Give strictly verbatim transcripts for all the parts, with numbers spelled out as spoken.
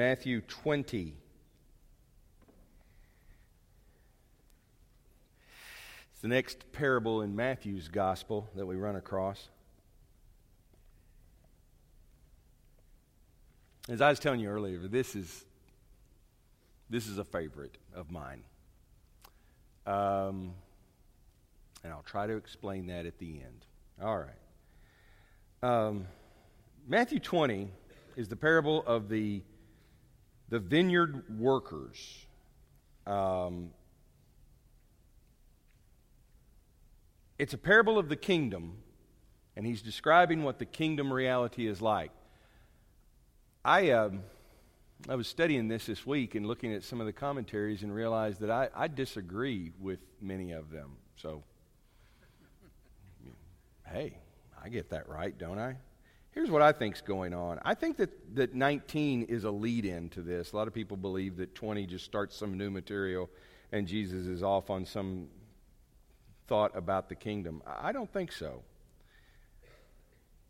Matthew twenty. It's the next parable in Matthew's gospel that we run across. As I was telling you earlier, this is this is a favorite of mine. Um, and I'll try to explain that at the end. All right. Um, Matthew twenty is the parable of the the vineyard workers. Um, it's a parable of the kingdom, and he's describing what the kingdom reality is like. I uh, I was studying this this week and looking at some of the commentaries and realized that I, I disagree with many of them. So, hey, I get that right, don't I? Here's what I think's going on. I think that, that nineteen is a lead-in to this. A lot of people believe that twenty just starts some new material and Jesus is off on some thought about the kingdom. I don't think so.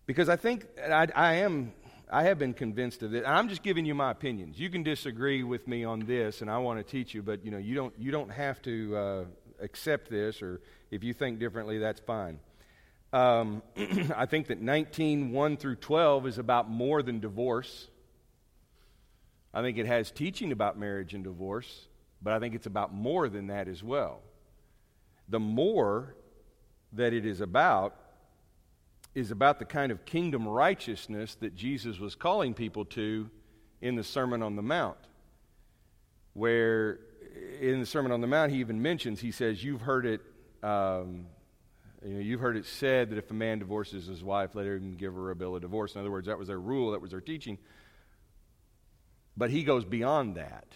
Because I think, I, I am... I have been convinced of this. I'm just giving you my opinions. You can disagree with me on this, and I want to teach you, but you know, you don't you don't have to uh, accept this, or if you think differently, that's fine. Um, I think that nineteen, one through twelve is about more than divorce. I think it has teaching about marriage and divorce, but I think it's about more than that as well. The more that it is about is about the kind of kingdom righteousness that Jesus was calling people to in the Sermon on the Mount. Where in the Sermon on the Mount, he even mentions, he says, you've heard it, um, you know, you've heard it said that if a man divorces his wife, let him give her a bill of divorce. In other words, that was their rule, that was their teaching. But he goes beyond that.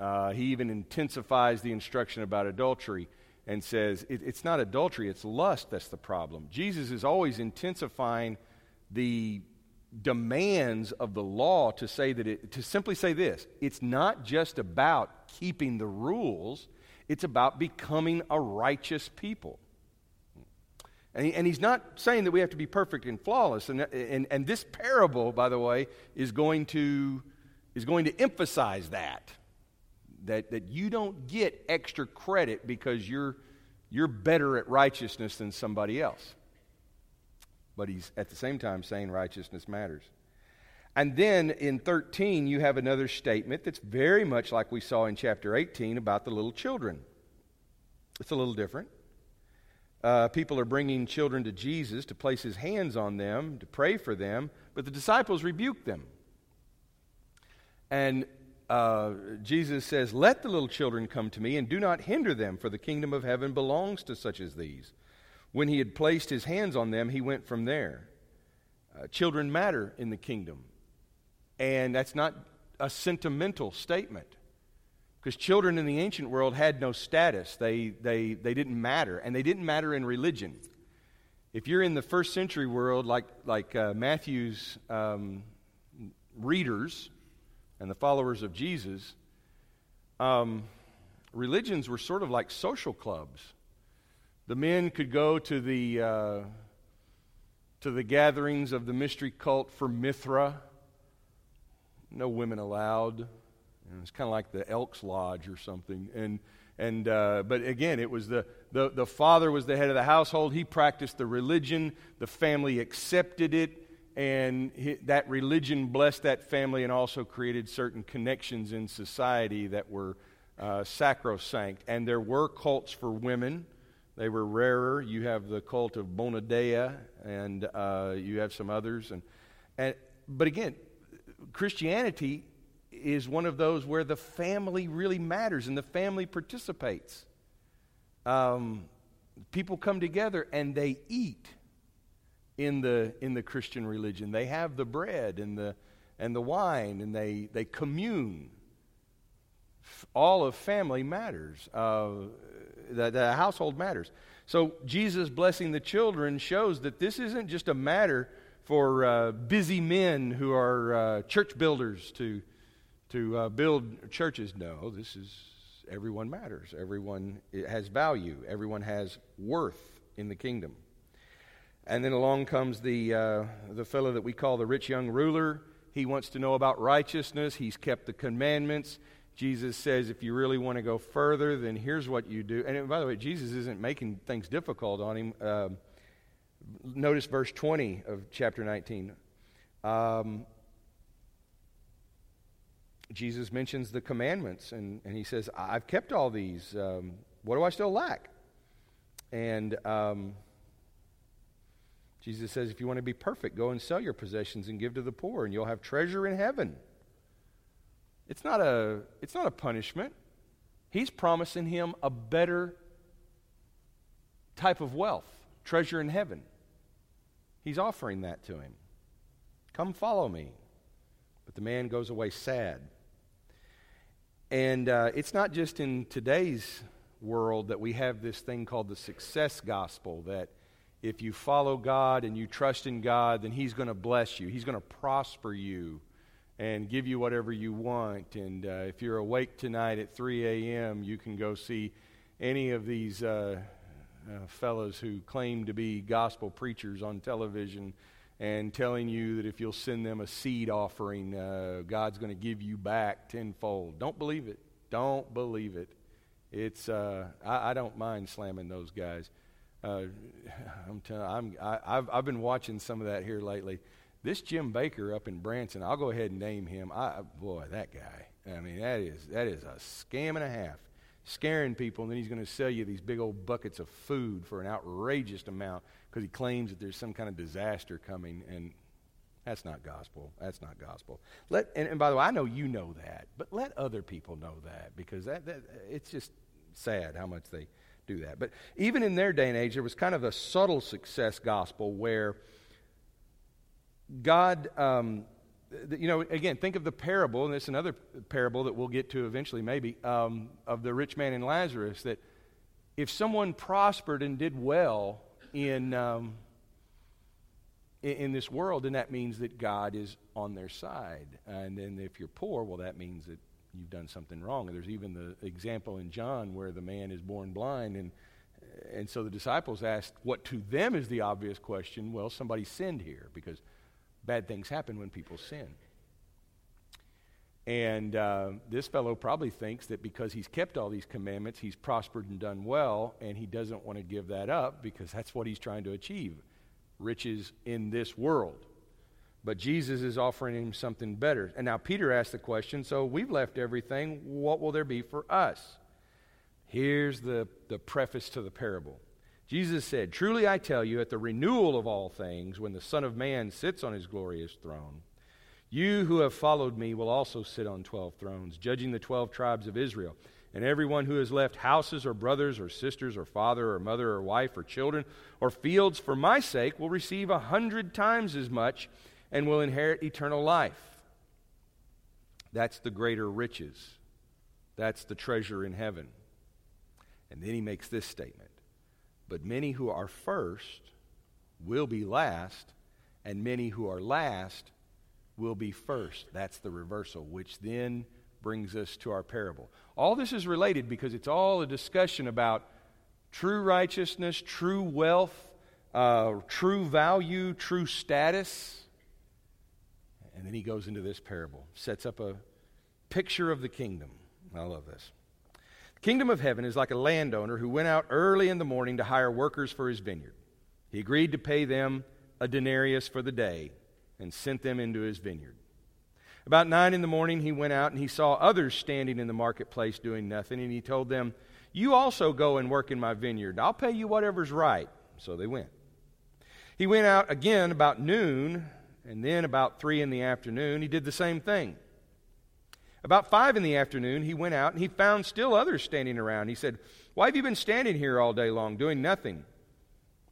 Uh, he even intensifies the instruction about adultery and says, it, it's not adultery, it's lust that's the problem. Jesus is always intensifying the demands of the law to say that it, to simply say this, it's not just about keeping the rules, it's about becoming a righteous people. And, he, and he's not saying that we have to be perfect and flawless. And, and, and this parable, by the way, is going to, is going to emphasize that. That, that you don't get extra credit because you're you're better at righteousness than somebody else. But he's at the same time saying righteousness matters. And then in thirteen, you have another statement that's very much like we saw in chapter eighteen about the little children. It's a little different. Uh, people are bringing children to Jesus to place his hands on them, to pray for them, but the disciples rebuke them. And Uh, Jesus says, let the little children come to me and do not hinder them, for the kingdom of heaven belongs to such as these. When he had placed his hands on them, he went from there. Uh, children matter in the kingdom. And that's not a sentimental statement, because children in the ancient world had no status. They, they, they didn't matter, and they didn't matter in religion. If you're in the first century world, like, like uh, Matthew's um, readers and the followers of Jesus, um, religions were sort of like social clubs. The men could go to the uh, to the gatherings of the mystery cult for Mithra. No women allowed. And it's kind of like the Elks Lodge or something. And and uh, but again, it was the, the the father was the head of the household. He practiced the religion. The family accepted it. And that religion blessed that family and also created certain connections in society that were uh, sacrosanct. And there were cults for women. They were rarer. You have the cult of Bona Dea, and uh, you have some others. And, and but again, Christianity is one of those where the family really matters and the family participates. Um, people come together and they eat. In the in the Christian religion, they have the bread and the and the wine, and they they commune. F- all of family matters. Uh, the, the household matters. So Jesus blessing the children shows that this isn't just a matter for uh, busy men who are uh, church builders to to uh, build churches. No, this is everyone matters. Everyone has value. Everyone has worth in the kingdom. And then along comes the uh, the fellow that we call the rich young ruler. He wants to know about righteousness. He's kept the commandments. Jesus says, if you really want to go further, then here's what you do. And by the way, Jesus isn't making things difficult on him. Um, notice verse twenty of chapter nineteen. Um, Jesus mentions the commandments, and, and he says, I've kept all these. Um, what do I still lack? And um, Jesus says, if you want to be perfect, go and sell your possessions and give to the poor, and you'll have treasure in heaven. It's not a, it's not a punishment. He's promising him a better type of wealth, treasure in heaven. He's offering that to him. Come follow me. But the man goes away sad. And uh, it's not just in today's world that we have this thing called the success gospel, that if you follow God and you trust in God, then he's going to bless you. He's going to prosper you and give you whatever you want. And uh, if you're awake tonight at three a.m., you can go see any of these uh, uh, fellows who claim to be gospel preachers on television and telling you that if you'll send them a seed offering, uh, God's going to give you back tenfold. Don't believe it. Don't believe it. It's uh, I, I don't mind slamming those guys. Uh, I'm telling. I'm. I, I've I've been watching some of that here lately. This Jim Baker up in Branson, I'll go ahead and name him. I, boy, that guy. I mean, that is that is a scam and a half. Scaring people, and then he's going to sell you these big old buckets of food for an outrageous amount because he claims that there's some kind of disaster coming, and that's not gospel. That's not gospel. Let and, and by the way, I know you know that, but let other people know that, because that, that it's just sad how much they do that. But even in their day and age, there was kind of a subtle success gospel where God, um, you know, again, think of the parable, and it's another parable that we'll get to eventually maybe, um, of the rich man and Lazarus, that if someone prospered and did well in, um, in, in this world, then that means that God is on their side. And then if you're poor, well, that means that you've done something wrong. And there's even the example in John where the man is born blind, and and so the disciples asked what to them is the obvious question, well, somebody sinned here, because bad things happen when people sin. And uh, this fellow probably thinks that because he's kept all these commandments, he's prospered and done well, and he doesn't want to give that up because that's what he's trying to achieve, riches in this world. But Jesus is offering him something better. And now Peter asked the question, so we've left everything, what will there be for us? Here's the, the preface to the parable. Jesus said, truly I tell you, at the renewal of all things, when the Son of Man sits on his glorious throne, you who have followed me will also sit on twelve thrones, judging the twelve tribes of Israel. And everyone who has left houses or brothers or sisters or father or mother or wife or children or fields for my sake will receive a hundred times as much and will inherit eternal life. That's the greater riches. That's the treasure in heaven. And then he makes this statement. But many who are first will be last, and many who are last will be first. That's the reversal, which then brings us to our parable. All this is related because it's all a discussion about true righteousness, true wealth, uh, true value, true status. And then he goes into this parable, sets up a picture of the kingdom. I love this. Kingdom of heaven is like a landowner who went out early in the morning to hire workers for his vineyard. He agreed to pay them a denarius for the day and sent them into his vineyard. About nine in the morning he went out and he saw others standing in the marketplace doing nothing, and he told them, you also go and work in my vineyard. I'll pay you whatever's right. So they went. He went out again about noon, and then about three in the afternoon he did the same thing. About five in the afternoon, he went out, and he found still others standing around. He said, why have you been standing here all day long, doing nothing?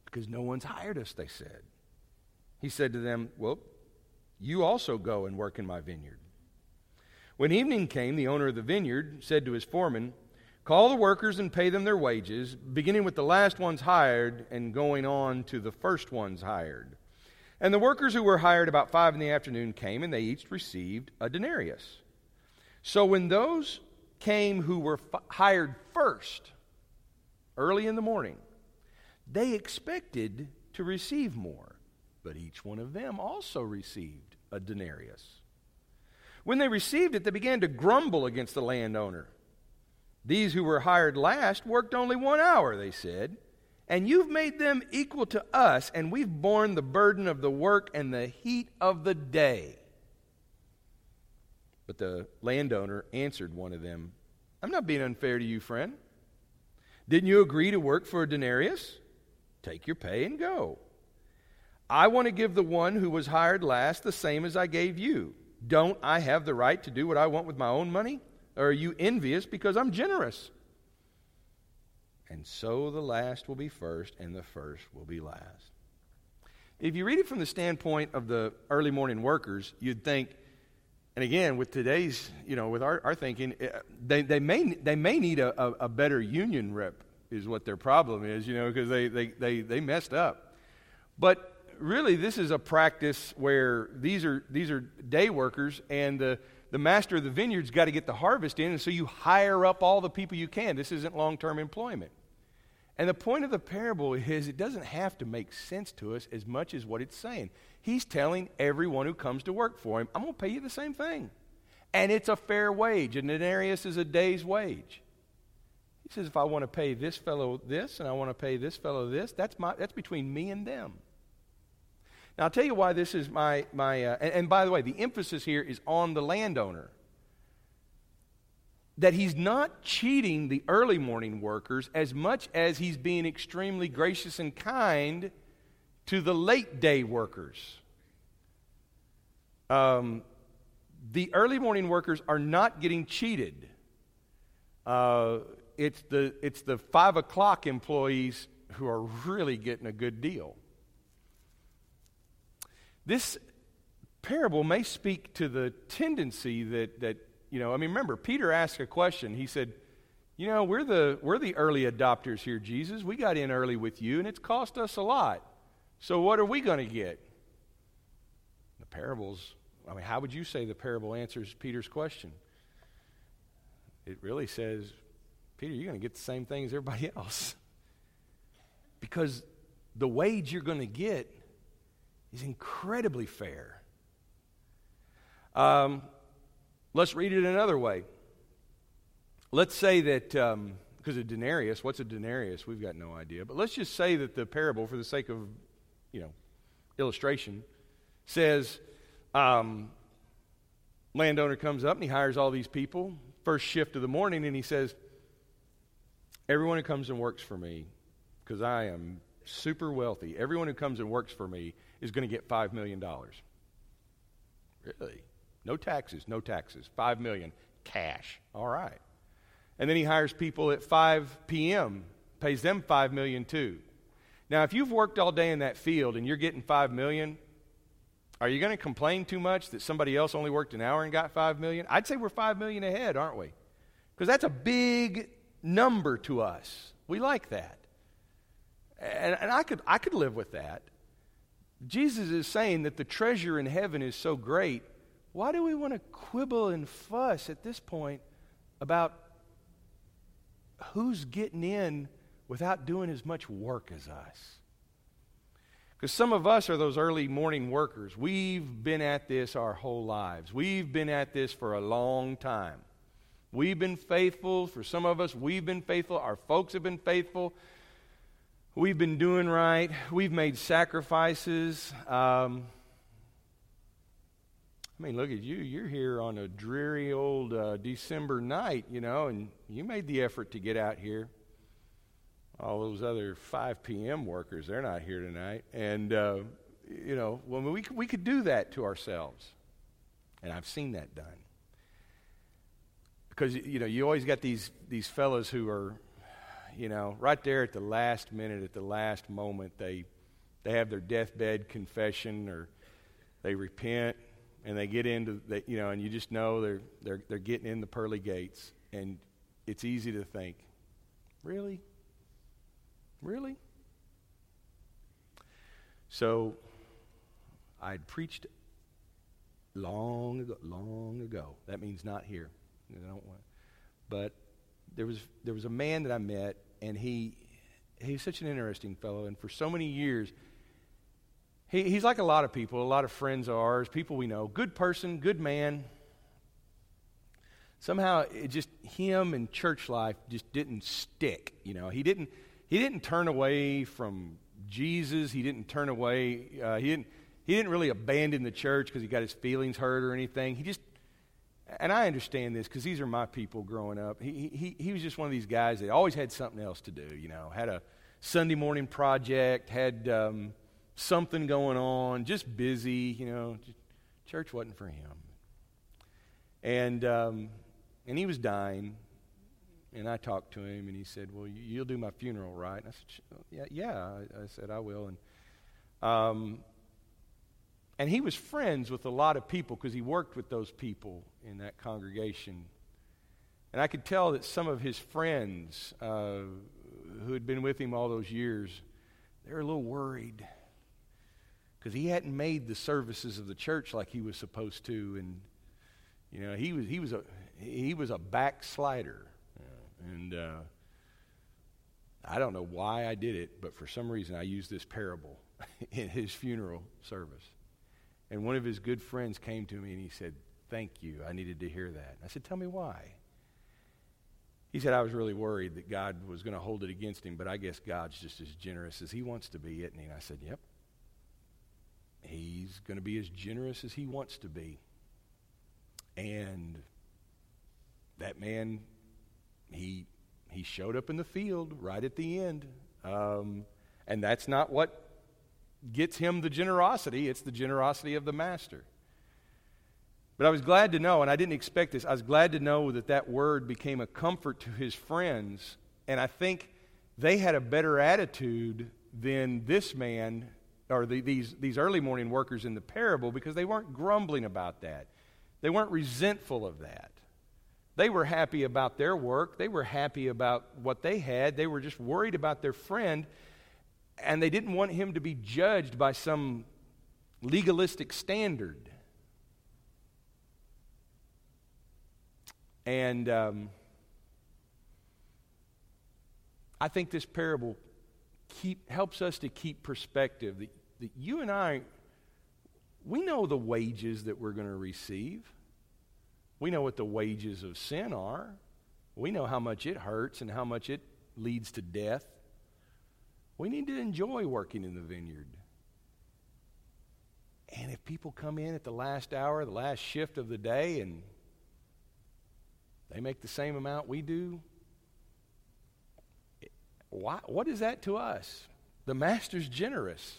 Because no one's hired us, they said. He said to them, well, you also go and work in my vineyard. When evening came, the owner of the vineyard said to his foreman, call the workers and pay them their wages, beginning with the last ones hired and going on to the first ones hired. And the workers who were hired about five in the afternoon came, and they each received a denarius. So when those came who were f- hired first, early in the morning, they expected to receive more, but each one of them also received a denarius. When they received it, they began to grumble against the landowner. These who were hired last worked only one hour, they said, and you've made them equal to us, and we've borne the burden of the work and the heat of the day. But the landowner answered one of them, I'm not being unfair to you, friend. Didn't you agree to work for a denarius? Take your pay and go. I want to give the one who was hired last the same as I gave you. Don't I have the right to do what I want with my own money? Or are you envious because I'm generous? And so the last will be first, and the first will be last. If you read it from the standpoint of the early morning workers, you'd think, and again, with today's, you know, with our, our thinking, they, they may they may need a, a, a better union rep is what their problem is, you know, because they, they, they, they messed up. But really, this is a practice where these are these are day workers, and the The master of the vineyard's got to get the harvest in, and so you hire up all the people you can. This isn't long-term employment. And the point of the parable is it doesn't have to make sense to us as much as what it's saying. He's telling everyone who comes to work for him, I'm going to pay you the same thing. And it's a fair wage. A denarius is a day's wage. He says, if I want to pay this fellow this, and I want to pay this fellow this, that's my that's between me and them. Now, I'll tell you why this is my, my uh, and, and by the way, the emphasis here is on the landowner. That he's not cheating the early morning workers as much as he's being extremely gracious and kind to the late day workers. Um, the early morning workers are not getting cheated. Uh, it's the, it's the five o'clock employees who are really getting a good deal. This parable may speak to the tendency that, that, you know, I mean, remember, Peter asked a question. He said, you know, we're the we're the early adopters here, Jesus. We got in early with you, and it's cost us a lot. So what are we going to get? The parables, I mean, how would you say the parable answers Peter's question? It really says, Peter, you're going to get the same thing as everybody else. Because the wage you're going to get is incredibly fair. Um, let's read it another way. Let's say that, because um, a denarius, what's a denarius? We've got no idea. But let's just say that the parable, for the sake of, you know, illustration, says, um, landowner comes up and he hires all these people, first shift of the morning, and he says, everyone who comes and works for me, because I am super wealthy, everyone who comes and works for me is going to get five million dollars. Really? No taxes, no taxes. five million dollars, cash. All right. And then he hires people at five p.m., pays them five million dollars too. Now, if you've worked all day in that field and you're getting five million dollars, are you going to complain too much that somebody else only worked an hour and got five million dollars? I'd say we're five million dollars ahead, aren't we? Because that's a big number to us. We like that. And, and I could I could live with that. Jesus is saying that the treasure in heaven is so great, why do we want to quibble and fuss at this point about who's getting in without doing as much work as us? Because some of us are those early morning workers. We've been at this our whole lives. We've been at this for a long time. We've been faithful. For some of us, we've been faithful. Our folks have been faithful. We've been doing right. We've made sacrifices. Um, I mean, look at you. You're here on a dreary old uh, December night, you know, and you made the effort to get out here. All those other five p.m. workers, they're not here tonight. And, uh, you know, well, we, we could do that to ourselves. And I've seen that done. Because, you know, you always got these, these fellas who are, you know, right there at the last minute, at the last moment, they they have their deathbed confession, or they repent and they get into the, you know, and you just know they're they're they're getting in the pearly gates, and it's easy to think, really, really. So I'd preached long ago, long ago. That means not here. I don't want, but there was there was a man that I met. And he he's such an interesting fellow. And for so many years, he, he's like a lot of people, a lot of friends of ours, people we know. Good person, good man. somehow it just, him and church life just didn't stick. You know, he didn't he didn't turn away from Jesus. He didn't turn away. Uh, he didn't he didn't really abandon the church because he got his feelings hurt or anything. He just, and I understand this because these are my people growing up. He he he was just one of these guys that always had something else to do. You know, had a Sunday morning project, had um, something going on, just busy. You know, just, church wasn't for him. And um, and he was dying, and I talked to him, and he said, "Well, you'll do my funeral, right?" And I said, "Yeah, yeah." I said, "I will." And um, and he was friends with a lot of people because he worked with those people in that congregation, and I could tell that some of his friends uh, who had been with him all those years, they were a little worried because he hadn't made the services of the church like he was supposed to, and you know, he was he was a he was a backslider, yeah. and uh, I don't know why I did it, but for some reason I used this parable in his funeral service. And one of his good friends came to me and he said, "Thank you, I needed to hear that." I said, "Tell me why." He said, "I was really worried that God was going to hold it against him, but I guess God's just as generous as he wants to be, isn't he?" And I said, "Yep, he's going to be as generous as he wants to be." And that man, he he showed up in the field right at the end. Um, and that's not what gets him the generosity. It's the generosity of the master. But I was glad to know, and I didn't expect this, I was glad to know that that word became a comfort to his friends. And I think they had a better attitude than this man, or the, these, these early morning workers in the parable, because they weren't grumbling about that. They weren't resentful of that. They were happy about their work. They were happy about what they had. They were just worried about their friend, and they didn't want him to be judged by some legalistic standard. And um, I think this parable keep, helps us to keep perspective that, that you and I, we know the wages that we're going to receive. We know what the wages of sin are. We know how much it hurts and how much it leads to death. We need to enjoy working in the vineyard. And if people come in at the last hour, the last shift of the day, and they make the same amount we do, why, what is that to us? The master's generous.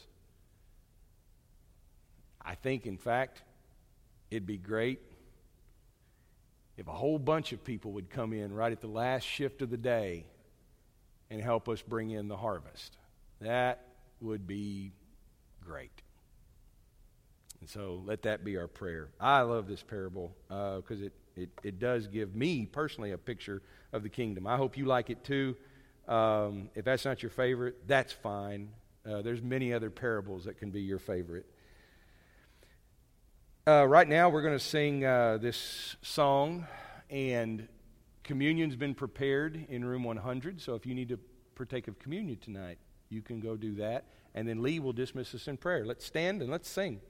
I think, in fact, it'd be great if a whole bunch of people would come in right at the last shift of the day and help us bring in the harvest. That would be great. And so let that be our prayer. I love this parable because uh, it, it, it does give me personally a picture of the kingdom. I hope you like it too. Um, if that's not your favorite, that's fine. Uh, there's many other parables that can be your favorite. Uh, right now, we're going to sing uh, this song, and communion's been prepared in room one hundred, so if you need to partake of communion tonight, you can go do that, and then Lee will dismiss us in prayer. Let's stand and let's sing.